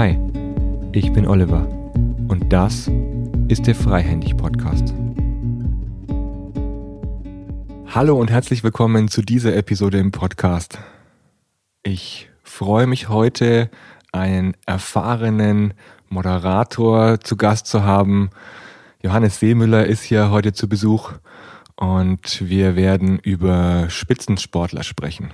Hi, ich bin Oliver und das ist der Freihändig-Podcast. Hallo und herzlich willkommen zu dieser Episode im Podcast. Ich freue mich heute, einen erfahrenen Moderator zu Gast zu haben. Johannes Seemüller ist hier heute zu Besuch und wir werden über Spitzensportler sprechen.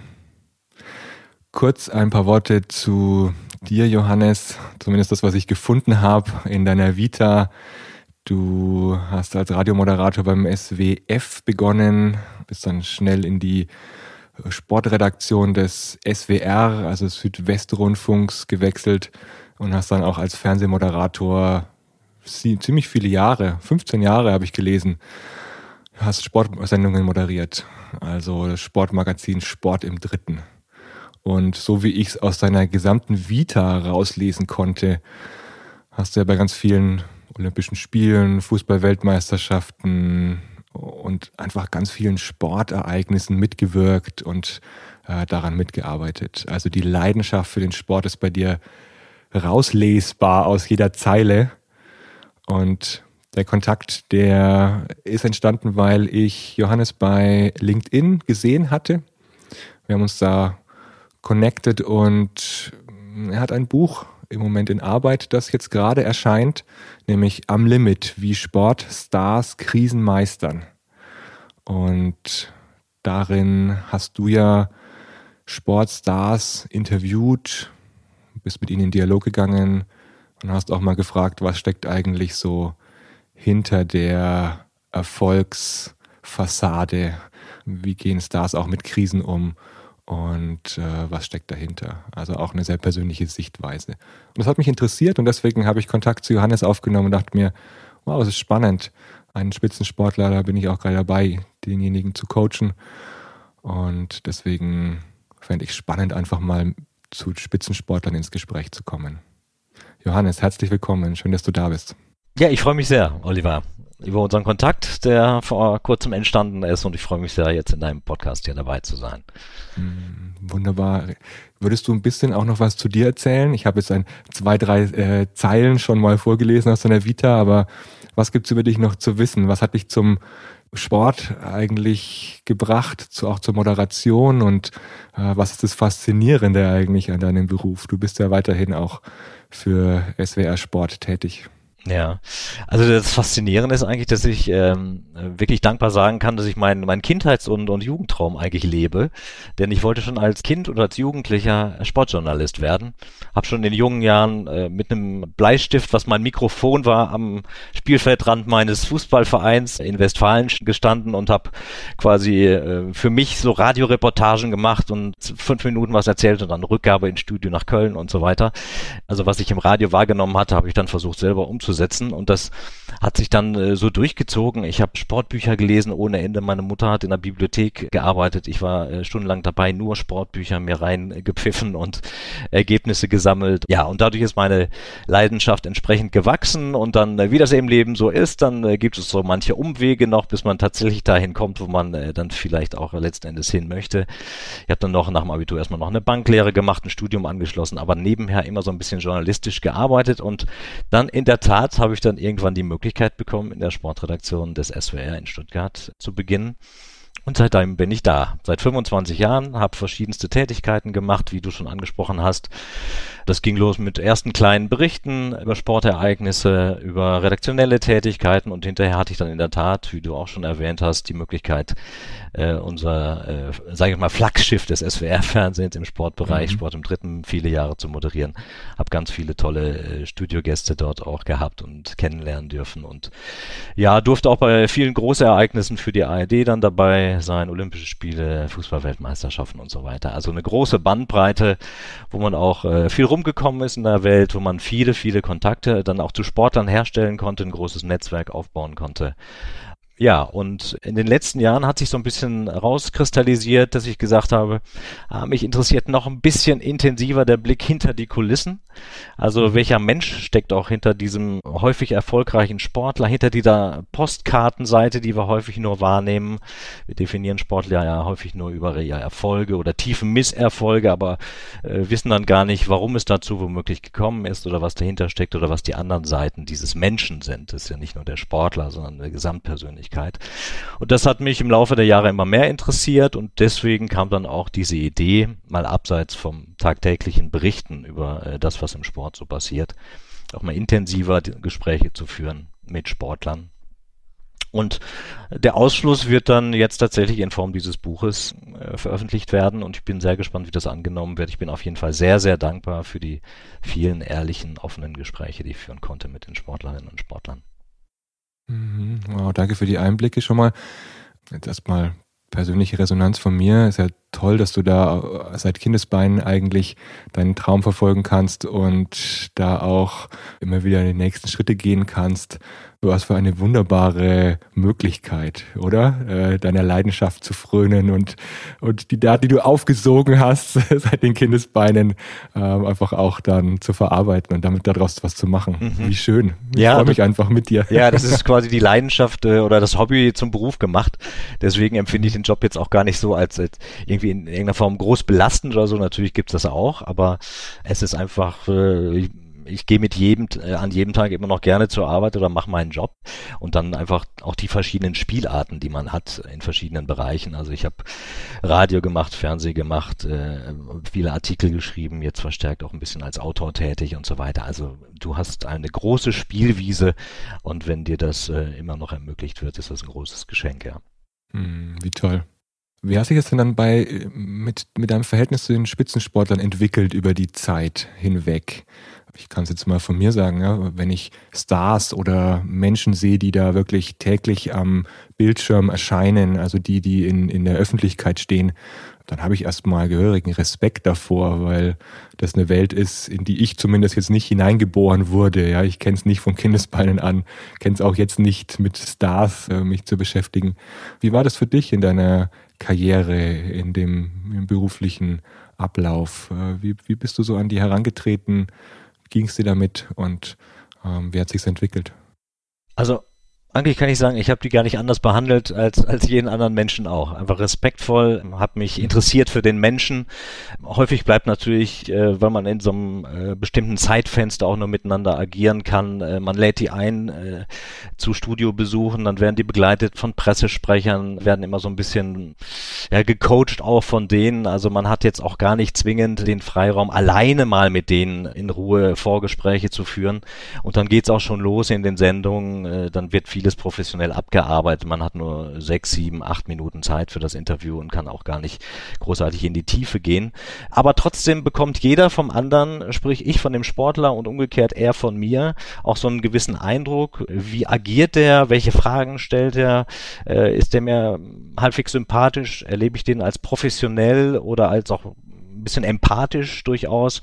Kurz ein paar Worte zu dir, Johannes, zumindest das, was ich gefunden habe in deiner Vita. Du hast als Radiomoderator beim SWF begonnen, bist dann schnell in die Sportredaktion des SWR, also Südwestrundfunks, gewechselt und hast dann auch als Fernsehmoderator ziemlich viele Jahre, 15 Jahre habe ich gelesen, hast Sportsendungen moderiert, also das Sportmagazin Sport im Dritten. Und so wie ich es aus deiner gesamten Vita rauslesen konnte, hast du ja bei ganz vielen Olympischen Spielen, Fußball-Weltmeisterschaften und einfach ganz vielen Sportereignissen mitgewirkt und daran mitgearbeitet. Also die Leidenschaft für den Sport ist bei dir rauslesbar aus jeder Zeile. Und der Kontakt, der ist entstanden, weil ich Johannes bei LinkedIn gesehen hatte. Wir haben uns da connected und er hat ein Buch im Moment in Arbeit, das jetzt gerade erscheint, nämlich Am Limit, wie Sportstars Krisen meistern. Und darin hast du ja Sportstars interviewt, bist mit ihnen in Dialog gegangen und hast auch mal gefragt, was steckt eigentlich so hinter der Erfolgsfassade? Wie gehen Stars auch mit Krisen um? Und was steckt dahinter? Also auch eine sehr persönliche Sichtweise. Und das hat mich interessiert und deswegen habe ich Kontakt zu Johannes aufgenommen und dachte mir, wow, das ist spannend. Einen Spitzensportler, da bin ich auch gerade dabei, denjenigen zu coachen. Und deswegen fände ich es spannend, einfach mal zu Spitzensportlern ins Gespräch zu kommen. Johannes, herzlich willkommen. Schön, dass du da bist. Ja, ich freue mich sehr, Oliver, über unseren Kontakt, der vor kurzem entstanden ist, und ich freue mich sehr, jetzt in deinem Podcast hier dabei zu sein. Wunderbar. Würdest du ein bisschen auch noch was zu dir erzählen? Ich habe jetzt zwei, drei Zeilen schon mal vorgelesen aus deiner Vita, aber was gibt's über dich noch zu wissen? Was hat dich zum Sport eigentlich gebracht, auch zur Moderation, und was ist das Faszinierende eigentlich an deinem Beruf? Du bist ja weiterhin auch für SWR Sport tätig. Ja, also das Faszinierende ist eigentlich, dass ich wirklich dankbar sagen kann, dass ich meinen Kindheits- und Jugendtraum eigentlich lebe, denn ich wollte schon als Kind und als Jugendlicher Sportjournalist werden. Hab schon in jungen Jahren mit einem Bleistift, was mein Mikrofon war, am Spielfeldrand meines Fußballvereins in Westfalen gestanden und habe quasi für mich so Radioreportagen gemacht und 5 Minuten was erzählt und dann Rückgabe ins Studio nach Köln und so weiter. Also was ich im Radio wahrgenommen hatte, habe ich dann versucht selber umzusetzen. Und das hat sich dann so durchgezogen. Ich habe Sportbücher gelesen ohne Ende. Meine Mutter hat in der Bibliothek gearbeitet. Ich war stundenlang dabei, nur Sportbücher mir reingepfiffen und Ergebnisse gesammelt. Ja, und dadurch ist meine Leidenschaft entsprechend gewachsen. Und dann, wie das im Leben so ist, dann gibt es so manche Umwege noch, bis man tatsächlich dahin kommt, wo man dann vielleicht auch letzten Endes hin möchte. Ich habe dann noch nach dem Abitur erstmal noch eine Banklehre gemacht, ein Studium angeschlossen, aber nebenher immer so ein bisschen journalistisch gearbeitet. Und dann in der Tat habe ich dann irgendwann die Möglichkeit bekommen, in der Sportredaktion des SWR in Stuttgart zu beginnen. Und seitdem bin ich da. Seit 25 Jahren, habe verschiedenste Tätigkeiten gemacht, wie du schon angesprochen hast. Das ging los mit ersten kleinen Berichten über Sportereignisse, über redaktionelle Tätigkeiten, und hinterher hatte ich dann in der Tat, wie du auch schon erwähnt hast, die Möglichkeit, unser, sage ich mal, Flaggschiff des SWR-Fernsehens im Sportbereich, Sport im Dritten, viele Jahre zu moderieren. Habe ganz viele tolle Studiogäste dort auch gehabt und kennenlernen dürfen. Und ja, durfte auch bei vielen Großereignissen für die ARD dann dabei sein, Olympische Spiele, Fußball-Weltmeisterschaften und so weiter. Also eine große Bandbreite, wo man auch viel rumgekommen ist in der Welt, wo man viele, viele Kontakte dann auch zu Sportlern herstellen konnte, ein großes Netzwerk aufbauen konnte. Ja, und in den letzten Jahren hat sich so ein bisschen rauskristallisiert, dass ich gesagt habe, mich interessiert noch ein bisschen intensiver der Blick hinter die Kulissen. Also welcher Mensch steckt auch hinter diesem häufig erfolgreichen Sportler, hinter dieser Postkartenseite, die wir häufig nur wahrnehmen. Wir definieren Sportler ja häufig nur über ihre Erfolge oder tiefen Misserfolge, aber wissen dann gar nicht, warum es dazu womöglich gekommen ist oder was dahinter steckt oder was die anderen Seiten dieses Menschen sind. Das ist ja nicht nur der Sportler, sondern eine Gesamtpersönlichkeit. Und das hat mich im Laufe der Jahre immer mehr interessiert und deswegen kam dann auch diese Idee, mal abseits vom tagtäglichen Berichten über das, was im Sport so passiert, auch mal intensiver Gespräche zu führen mit Sportlern. Und der Ausschluss wird dann jetzt tatsächlich in Form dieses Buches veröffentlicht werden und ich bin sehr gespannt, wie das angenommen wird. Ich bin auf jeden Fall sehr, sehr dankbar für die vielen ehrlichen, offenen Gespräche, die ich führen konnte mit den Sportlerinnen und Sportlern. Wow, danke für die Einblicke schon mal. Jetzt erstmal persönliche Resonanz von mir. Ist ja toll, dass du da seit Kindesbeinen eigentlich deinen Traum verfolgen kannst und da auch immer wieder die nächsten Schritte gehen kannst. Was für eine wunderbare Möglichkeit, oder? Deiner Leidenschaft zu frönen und die Daten, die du aufgesogen hast seit den Kindesbeinen, einfach auch dann zu verarbeiten und damit daraus was zu machen. Mhm. Wie schön. Ich freue mich einfach mit dir. Ja, das ist quasi die Leidenschaft oder das Hobby zum Beruf gemacht. Deswegen empfinde ich den Job jetzt auch gar nicht so als irgendwie in irgendeiner Form groß belastend oder so. Natürlich gibt es das auch, aber es ist einfach... Ich gehe an jedem Tag immer noch gerne zur Arbeit oder mache meinen Job und dann einfach auch die verschiedenen Spielarten, die man hat in verschiedenen Bereichen. Also ich habe Radio gemacht, Fernsehen gemacht, viele Artikel geschrieben, jetzt verstärkt auch ein bisschen als Autor tätig und so weiter. Also du hast eine große Spielwiese und wenn dir das immer noch ermöglicht wird, ist das ein großes Geschenk, ja. Wie toll. Wie hast du dich denn dann mit deinem Verhältnis zu den Spitzensportlern entwickelt über die Zeit hinweg? Ich kann es jetzt mal von mir sagen, ja, wenn ich Stars oder Menschen sehe, die da wirklich täglich am Bildschirm erscheinen, also die in der Öffentlichkeit stehen, dann habe ich erstmal gehörigen Respekt davor, weil das eine Welt ist, in die ich zumindest jetzt nicht hineingeboren wurde. Ja, ich kenne es nicht von Kindesbeinen an, kenne es auch jetzt nicht mit Stars, mich zu beschäftigen. Wie war das für dich in deiner Karriere, in dem beruflichen Ablauf? Wie bist du so an die herangetreten? Ging es dir damit und wie hat es sich entwickelt? Also eigentlich kann ich sagen, ich habe die gar nicht anders behandelt als jeden anderen Menschen auch. Einfach respektvoll, habe mich interessiert für den Menschen. Häufig bleibt natürlich, weil man in so einem bestimmten Zeitfenster auch nur miteinander agieren kann. Man lädt die ein zu Studiobesuchen, dann werden die begleitet von Pressesprechern, werden immer so ein bisschen gecoacht auch von denen. Also man hat jetzt auch gar nicht zwingend den Freiraum, alleine mal mit denen in Ruhe Vorgespräche zu führen. Und dann geht's auch schon los in den Sendungen. Dann wird viel ist professionell abgearbeitet. Man hat nur 6, 7, 8 Minuten Zeit für das Interview und kann auch gar nicht großartig in die Tiefe gehen. Aber trotzdem bekommt jeder vom anderen, sprich ich von dem Sportler und umgekehrt er von mir, auch so einen gewissen Eindruck. Wie agiert der? Welche Fragen stellt er? Ist der mir halbwegs sympathisch? Erlebe ich den als professionell oder als auch ein bisschen empathisch durchaus?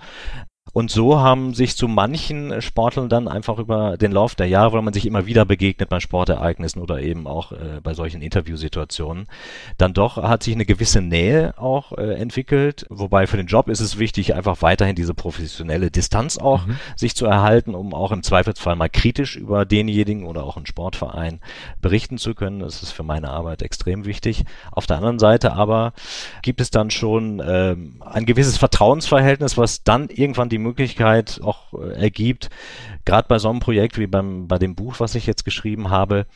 Und so haben sich zu manchen Sportlern dann einfach über den Lauf der Jahre, weil man sich immer wieder begegnet bei Sportereignissen oder eben auch bei solchen Interviewsituationen, dann doch hat sich eine gewisse Nähe auch entwickelt. Wobei für den Job ist es wichtig, einfach weiterhin diese professionelle Distanz auch sich zu erhalten, um auch im Zweifelsfall mal kritisch über denjenigen oder auch einen Sportverein berichten zu können. Das ist für meine Arbeit extrem wichtig. Auf der anderen Seite aber gibt es dann schon ein gewisses Vertrauensverhältnis, was dann irgendwann die Möglichkeit auch ergibt, gerade bei so einem Projekt wie bei dem Buch, was ich jetzt geschrieben habe,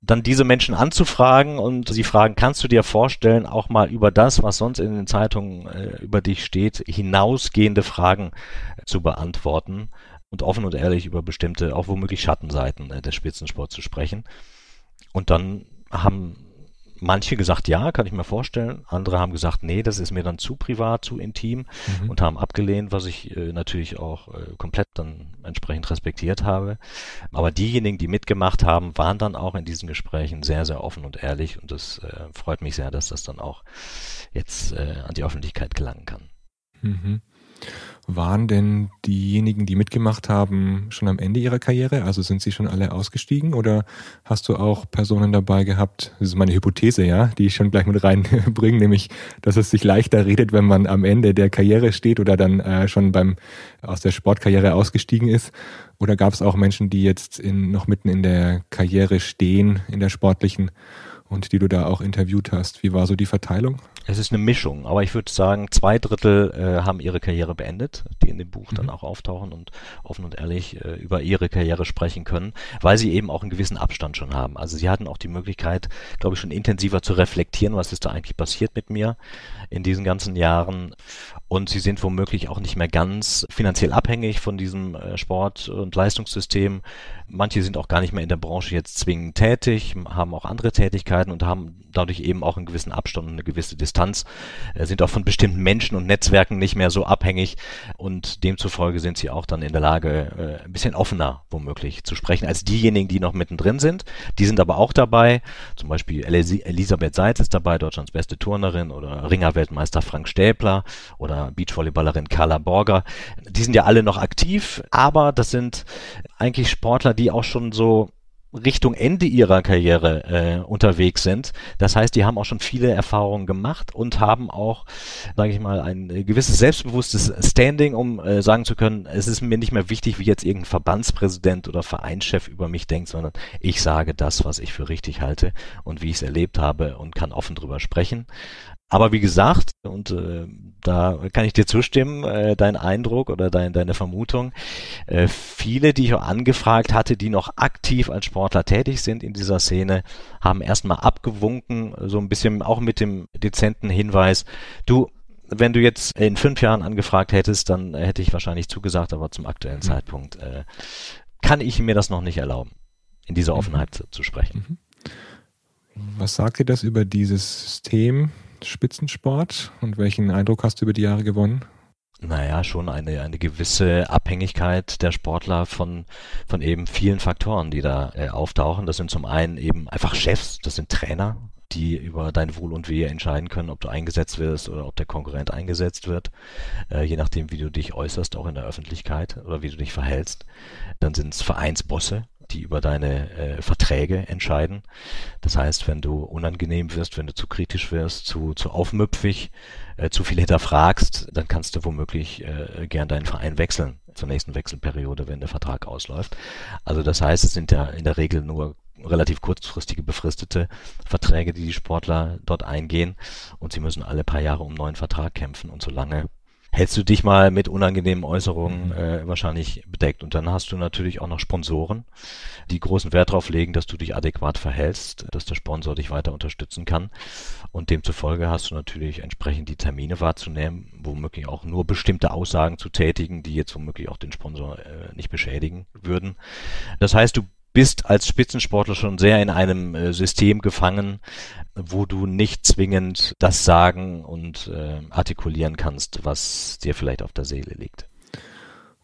dann diese Menschen anzufragen und sie fragen, kannst du dir vorstellen, auch mal über das, was sonst in den Zeitungen über dich steht, hinausgehende Fragen zu beantworten und offen und ehrlich über bestimmte, auch womöglich Schattenseiten des Spitzensports zu sprechen. Und dann haben manche gesagt, ja, kann ich mir vorstellen. Andere haben gesagt, nee, das ist mir dann zu privat, zu intim und haben abgelehnt, was ich natürlich auch komplett dann entsprechend respektiert habe. Aber diejenigen, die mitgemacht haben, waren dann auch in diesen Gesprächen sehr, sehr offen und ehrlich und das freut mich sehr, dass das dann auch jetzt an die Öffentlichkeit gelangen kann. Mhm. Waren denn diejenigen, die mitgemacht haben, schon am Ende ihrer Karriere? Also sind sie schon alle ausgestiegen oder hast du auch Personen dabei gehabt? Das ist meine Hypothese, ja, die ich schon gleich mit reinbringe, nämlich, dass es sich leichter redet, wenn man am Ende der Karriere steht oder dann schon aus der Sportkarriere ausgestiegen ist. Oder gab es auch Menschen, die jetzt noch mitten in der Karriere stehen, in der sportlichen, und die du da auch interviewt hast? Wie war so die Verteilung? Es ist eine Mischung, aber ich würde sagen, 2/3 haben ihre Karriere beendet, die in dem Buch dann auch auftauchen und offen und ehrlich über ihre Karriere sprechen können, weil sie eben auch einen gewissen Abstand schon haben. Also sie hatten auch die Möglichkeit, glaube ich, schon intensiver zu reflektieren, was ist da eigentlich passiert mit mir in diesen ganzen Jahren, und sie sind womöglich auch nicht mehr ganz finanziell abhängig von diesem Sport- und Leistungssystem. Manche sind auch gar nicht mehr in der Branche jetzt zwingend tätig, haben auch andere Tätigkeiten und haben dadurch eben auch einen gewissen Abstand und eine gewisse Distanz, sind auch von bestimmten Menschen und Netzwerken nicht mehr so abhängig, und demzufolge sind sie auch dann in der Lage, ein bisschen offener womöglich zu sprechen als diejenigen, die noch mittendrin sind. Die sind aber auch dabei, zum Beispiel Elisabeth Seitz ist dabei, Deutschlands beste Turnerin, oder Ringer-Weltmeister Frank Stäbler oder Beachvolleyballerin Carla Borger. Die sind ja alle noch aktiv, aber das sind eigentlich Sportler, die auch schon so Richtung Ende ihrer Karriere unterwegs sind. Das heißt, die haben auch schon viele Erfahrungen gemacht und haben auch, sage ich mal, ein gewisses selbstbewusstes Standing, um sagen zu können, es ist mir nicht mehr wichtig, wie jetzt irgendein Verbandspräsident oder Vereinschef über mich denkt, sondern ich sage das, was ich für richtig halte und wie ich es erlebt habe, und kann offen drüber sprechen. Aber wie gesagt, und da kann ich dir zustimmen, dein Eindruck oder deine Vermutung, viele, die ich auch angefragt hatte, die noch aktiv als Sportler tätig sind in dieser Szene, haben erstmal abgewunken, so ein bisschen auch mit dem dezenten Hinweis, du, wenn du jetzt in 5 Jahren angefragt hättest, dann hätte ich wahrscheinlich zugesagt, aber zum aktuellen Zeitpunkt kann ich mir das noch nicht erlauben, in dieser Offenheit zu sprechen. Was sagt dir das über dieses System Spitzensport, und welchen Eindruck hast du über die Jahre gewonnen? Naja, schon eine gewisse Abhängigkeit der Sportler von eben vielen Faktoren, die da auftauchen. Das sind zum einen eben einfach Chefs, das sind Trainer, die über dein Wohl und Wehe entscheiden können, ob du eingesetzt wirst oder ob der Konkurrent eingesetzt wird, je nachdem, wie du dich äußerst, auch in der Öffentlichkeit, oder wie du dich verhältst. Dann sind es Vereinsbosse, die über deine Verträge entscheiden. Das heißt, wenn du unangenehm wirst, wenn du zu kritisch wirst, zu aufmüpfig, zu viel hinterfragst, dann kannst du womöglich gern deinen Verein wechseln zur nächsten Wechselperiode, wenn der Vertrag ausläuft. Also das heißt, es sind ja in der Regel nur relativ kurzfristige, befristete Verträge, die Sportler dort eingehen, und sie müssen alle paar Jahre um einen neuen Vertrag kämpfen, und solange hältst du dich mal mit unangenehmen Äußerungen wahrscheinlich bedeckt. Und dann hast du natürlich auch noch Sponsoren, die großen Wert darauf legen, dass du dich adäquat verhältst, dass der Sponsor dich weiter unterstützen kann. Und demzufolge hast du natürlich entsprechend die Termine wahrzunehmen, womöglich auch nur bestimmte Aussagen zu tätigen, die jetzt womöglich auch den Sponsor nicht beschädigen würden. Das heißt, du bist als Spitzensportler schon sehr in einem System gefangen, wo du nicht zwingend das sagen und artikulieren kannst, was dir vielleicht auf der Seele liegt.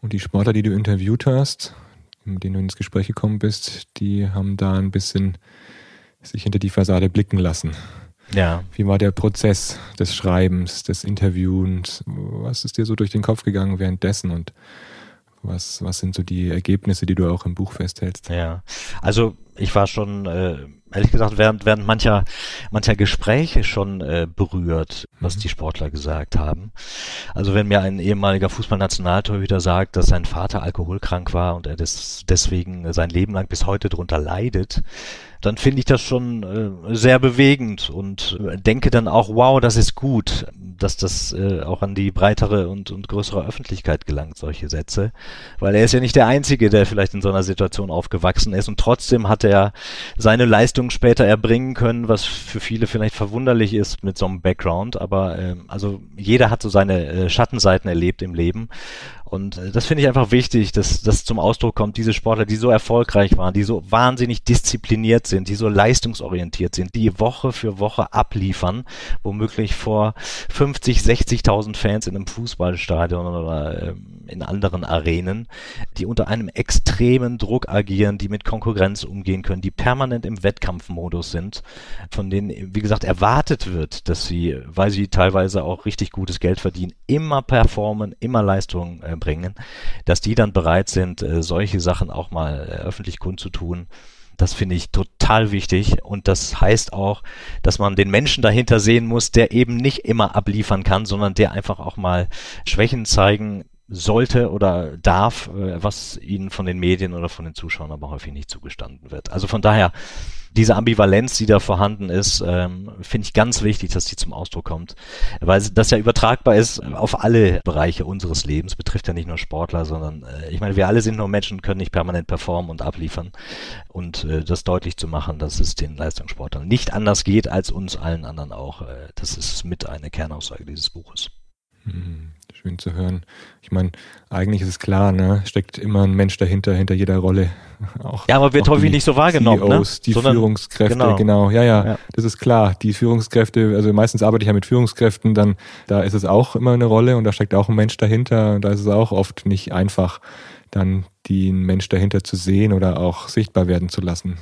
Und die Sportler, die du interviewt hast, mit denen du ins Gespräch gekommen bist, die haben da ein bisschen sich hinter die Fassade blicken lassen. Ja. Wie war der Prozess des Schreibens, des Interviewens? Was ist dir so durch den Kopf gegangen währenddessen, und was sind so die Ergebnisse, die du auch im Buch festhältst? Ja, also ich war schon, ehrlich gesagt, während mancher Gespräche schon berührt, was die Sportler gesagt haben. Also wenn mir ein ehemaliger Fußballnationaltorhüter sagt, dass sein Vater alkoholkrank war und er deswegen sein Leben lang bis heute darunter leidet, dann finde ich das schon sehr bewegend und denke dann auch, wow, das ist gut, dass das auch an die breitere und größere Öffentlichkeit gelangt, solche Sätze. Weil er ist ja nicht der Einzige, der vielleicht in so einer Situation aufgewachsen ist, und trotzdem hat er seine Leistung später erbringen können, was für viele vielleicht verwunderlich ist mit so einem Background. Aber also jeder hat so seine Schattenseiten erlebt im Leben. Und das finde ich einfach wichtig, dass das zum Ausdruck kommt, diese Sportler, die so erfolgreich waren, die so wahnsinnig diszipliniert sind, die so leistungsorientiert sind, die Woche für Woche abliefern, womöglich vor 50.000, 60.000 Fans in einem Fußballstadion oder in anderen Arenen, die unter einem extremen Druck agieren, die mit Konkurrenz umgehen können, die permanent im Wettkampfmodus sind, von denen, wie gesagt, erwartet wird, dass sie, weil sie teilweise auch richtig gutes Geld verdienen, immer performen, immer Leistungen bringen, dass die dann bereit sind, solche Sachen auch mal öffentlich kundzutun. Das finde ich total wichtig und das heißt auch, dass man den Menschen dahinter sehen muss, der eben nicht immer abliefern kann, sondern der einfach auch mal Schwächen zeigen sollte oder darf, was ihnen von den Medien oder von den Zuschauern aber häufig nicht zugestanden wird. Also von daher, diese Ambivalenz, die da vorhanden ist, finde ich ganz wichtig, dass die zum Ausdruck kommt, weil das ja übertragbar ist auf alle Bereiche unseres Lebens, betrifft ja nicht nur Sportler, sondern ich meine, wir alle sind nur Menschen und können nicht permanent performen und abliefern und das deutlich zu machen, dass es den Leistungssportlern nicht anders geht als uns allen anderen auch, das ist mit eine Kernaussage dieses Buches. Schön zu hören. Ich meine, eigentlich ist es klar, ne? Steckt immer ein Mensch dahinter, hinter jeder Rolle. Auch, ja, aber wird häufig nicht so wahrgenommen. CEOs, ne? Die sondern Führungskräfte, genau. Ja, das ist klar. Die Führungskräfte, also meistens arbeite ich ja mit Führungskräften, dann da ist es auch immer eine Rolle und da steckt auch ein Mensch dahinter und da ist es auch oft nicht einfach, dann den Mensch dahinter zu sehen oder auch sichtbar werden zu lassen.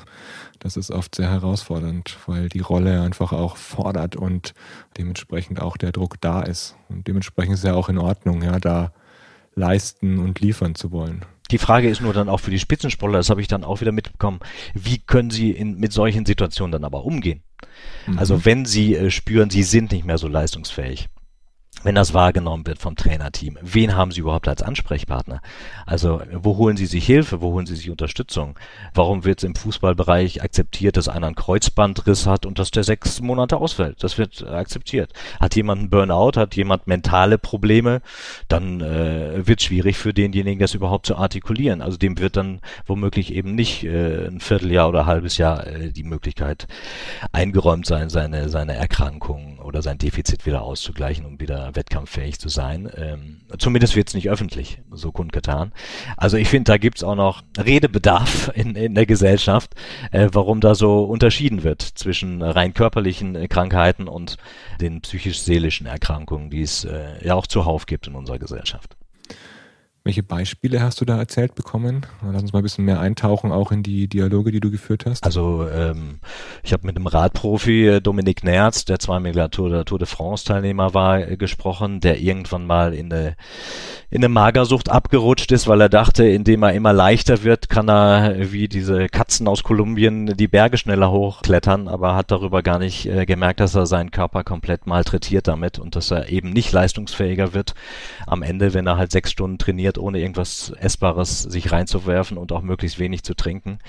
Das ist oft sehr herausfordernd, weil die Rolle einfach auch fordert und dementsprechend auch der Druck da ist. Und dementsprechend ist es ja auch in Ordnung, ja, da leisten und liefern zu wollen. Die Frage ist nur dann auch für die Spitzensportler, das habe ich dann auch wieder mitbekommen, wie können sie mit solchen Situationen dann aber umgehen? Mhm. Also wenn sie spüren, sie sind nicht mehr so leistungsfähig. Wenn das wahrgenommen wird vom Trainerteam, wen haben sie überhaupt als Ansprechpartner? Also wo holen sie sich Hilfe, wo holen sie sich Unterstützung? Warum wird es im Fußballbereich akzeptiert, dass einer einen Kreuzbandriss hat und dass der 6 Monate ausfällt? Das wird akzeptiert. Hat jemand einen Burnout, hat jemand mentale Probleme, dann wird es schwierig für denjenigen, das überhaupt zu artikulieren. Also dem wird dann womöglich eben nicht ein Vierteljahr oder ein halbes Jahr die Möglichkeit eingeräumt sein, seine Erkrankung oder sein Defizit wieder auszugleichen, um wieder wettkampffähig zu sein. Zumindest wird es nicht öffentlich so kundgetan. Also ich finde, da gibt es auch noch Redebedarf in der Gesellschaft, warum da so unterschieden wird zwischen rein körperlichen Krankheiten und den psychisch-seelischen Erkrankungen, die es ja auch zuhauf gibt in unserer Gesellschaft. Welche Beispiele hast du da erzählt bekommen? Lass uns mal ein bisschen mehr eintauchen, auch in die Dialoge, die du geführt hast. Also ich habe mit einem Radprofi, Dominik Nerz, der zweimal der Tour de France Teilnehmer war, gesprochen, der irgendwann mal in eine Magersucht abgerutscht ist, weil er dachte, indem er immer leichter wird, kann er wie diese Katzen aus Kolumbien die Berge schneller hochklettern, aber hat darüber gar nicht gemerkt, dass er seinen Körper komplett malträtiert damit und dass er eben nicht leistungsfähiger wird. Am Ende, wenn er halt 6 Stunden trainiert, ohne irgendwas Essbares sich reinzuwerfen und auch möglichst wenig zu trinken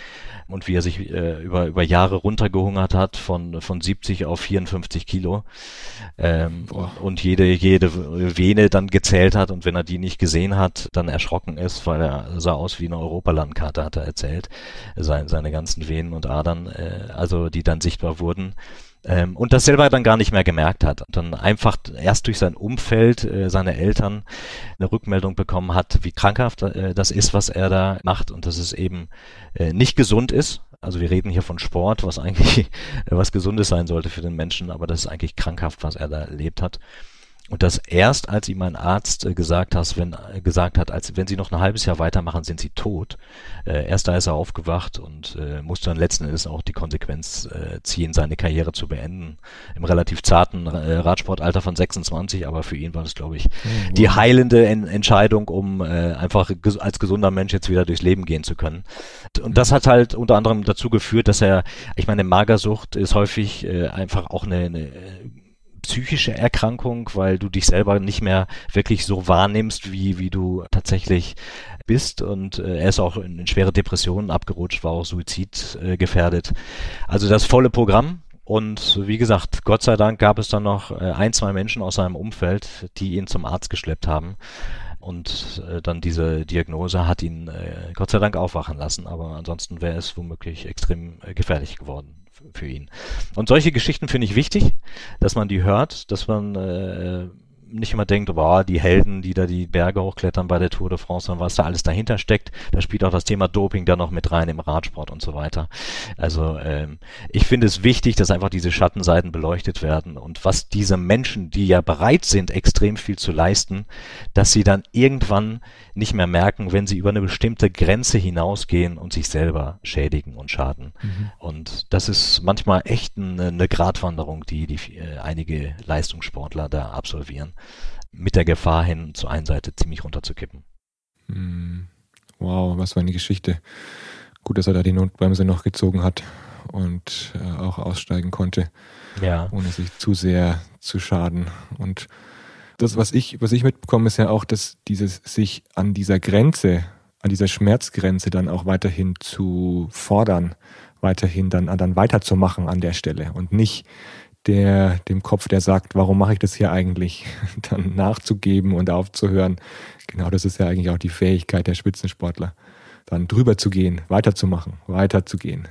und wie er sich über Jahre runtergehungert hat von 70 auf 54 Kilo und jede Vene dann gezählt hat und wenn er die nicht gesehen hat, dann erschrocken ist, weil er sah aus wie eine Europalandkarte, hat er erzählt, seine ganzen Venen und Adern, also die dann sichtbar wurden. Und das selber dann gar nicht mehr gemerkt hat. Und dann einfach erst durch sein Umfeld, seine Eltern, eine Rückmeldung bekommen hat, wie krankhaft das ist, was er da macht und dass es eben nicht gesund ist. Also wir reden hier von Sport, was eigentlich was Gesundes sein sollte für den Menschen, aber das ist eigentlich krankhaft, was er da erlebt hat. Und das erst, als ihm ein Arzt gesagt hat, als wenn sie noch ein halbes Jahr weitermachen, sind sie tot. Erst da ist er aufgewacht und musste dann letzten Endes auch die Konsequenz ziehen, seine Karriere zu beenden. Im relativ zarten Radsportalter von 26, aber für ihn war das, glaube ich, die heilende Entscheidung, um einfach als gesunder Mensch jetzt wieder durchs Leben gehen zu können. Und das hat halt unter anderem dazu geführt, dass er, ich meine, Magersucht ist häufig einfach auch eine psychische Erkrankung, weil du dich selber nicht mehr wirklich so wahrnimmst, wie du tatsächlich bist und er ist auch in schwere Depressionen abgerutscht, war auch suizidgefährdet. Also das volle Programm und wie gesagt, Gott sei Dank gab es dann noch 1-2 Menschen aus seinem Umfeld, die ihn zum Arzt geschleppt haben und dann diese Diagnose hat ihn Gott sei Dank aufwachen lassen, aber ansonsten wäre es womöglich extrem gefährlich geworden für ihn. Und solche Geschichten finde ich wichtig, dass man die hört, dass man nicht immer denkt, boah, die Helden, die da die Berge hochklettern bei der Tour de France, sondern was da alles dahinter steckt. Da spielt auch das Thema Doping dann noch mit rein im Radsport und so weiter. Also ich finde es wichtig, dass einfach diese Schattenseiten beleuchtet werden und was diese Menschen, die ja bereit sind, extrem viel zu leisten, dass sie dann irgendwann nicht mehr merken, wenn sie über eine bestimmte Grenze hinausgehen und sich selber schädigen und schaden. Mhm. Und das ist manchmal echt eine Gratwanderung, die einige Leistungssportler da absolvieren, mit der Gefahr hin, zur einen Seite ziemlich runterzukippen. Wow, was für eine Geschichte. Gut, dass er da die Notbremse noch gezogen hat und auch aussteigen konnte, ja, ohne sich zu sehr zu schaden. Und das, was ich mitbekomme, ist ja auch, dass dieses sich an dieser Grenze, an dieser Schmerzgrenze dann auch weiterhin zu fordern, weiterhin dann weiterzumachen an der Stelle und nicht dem Kopf, der sagt, warum mache ich das hier eigentlich, dann nachzugeben und aufzuhören. Genau, das ist ja eigentlich auch die Fähigkeit der Spitzensportler, dann drüber zu gehen, weiterzumachen, weiterzugehen.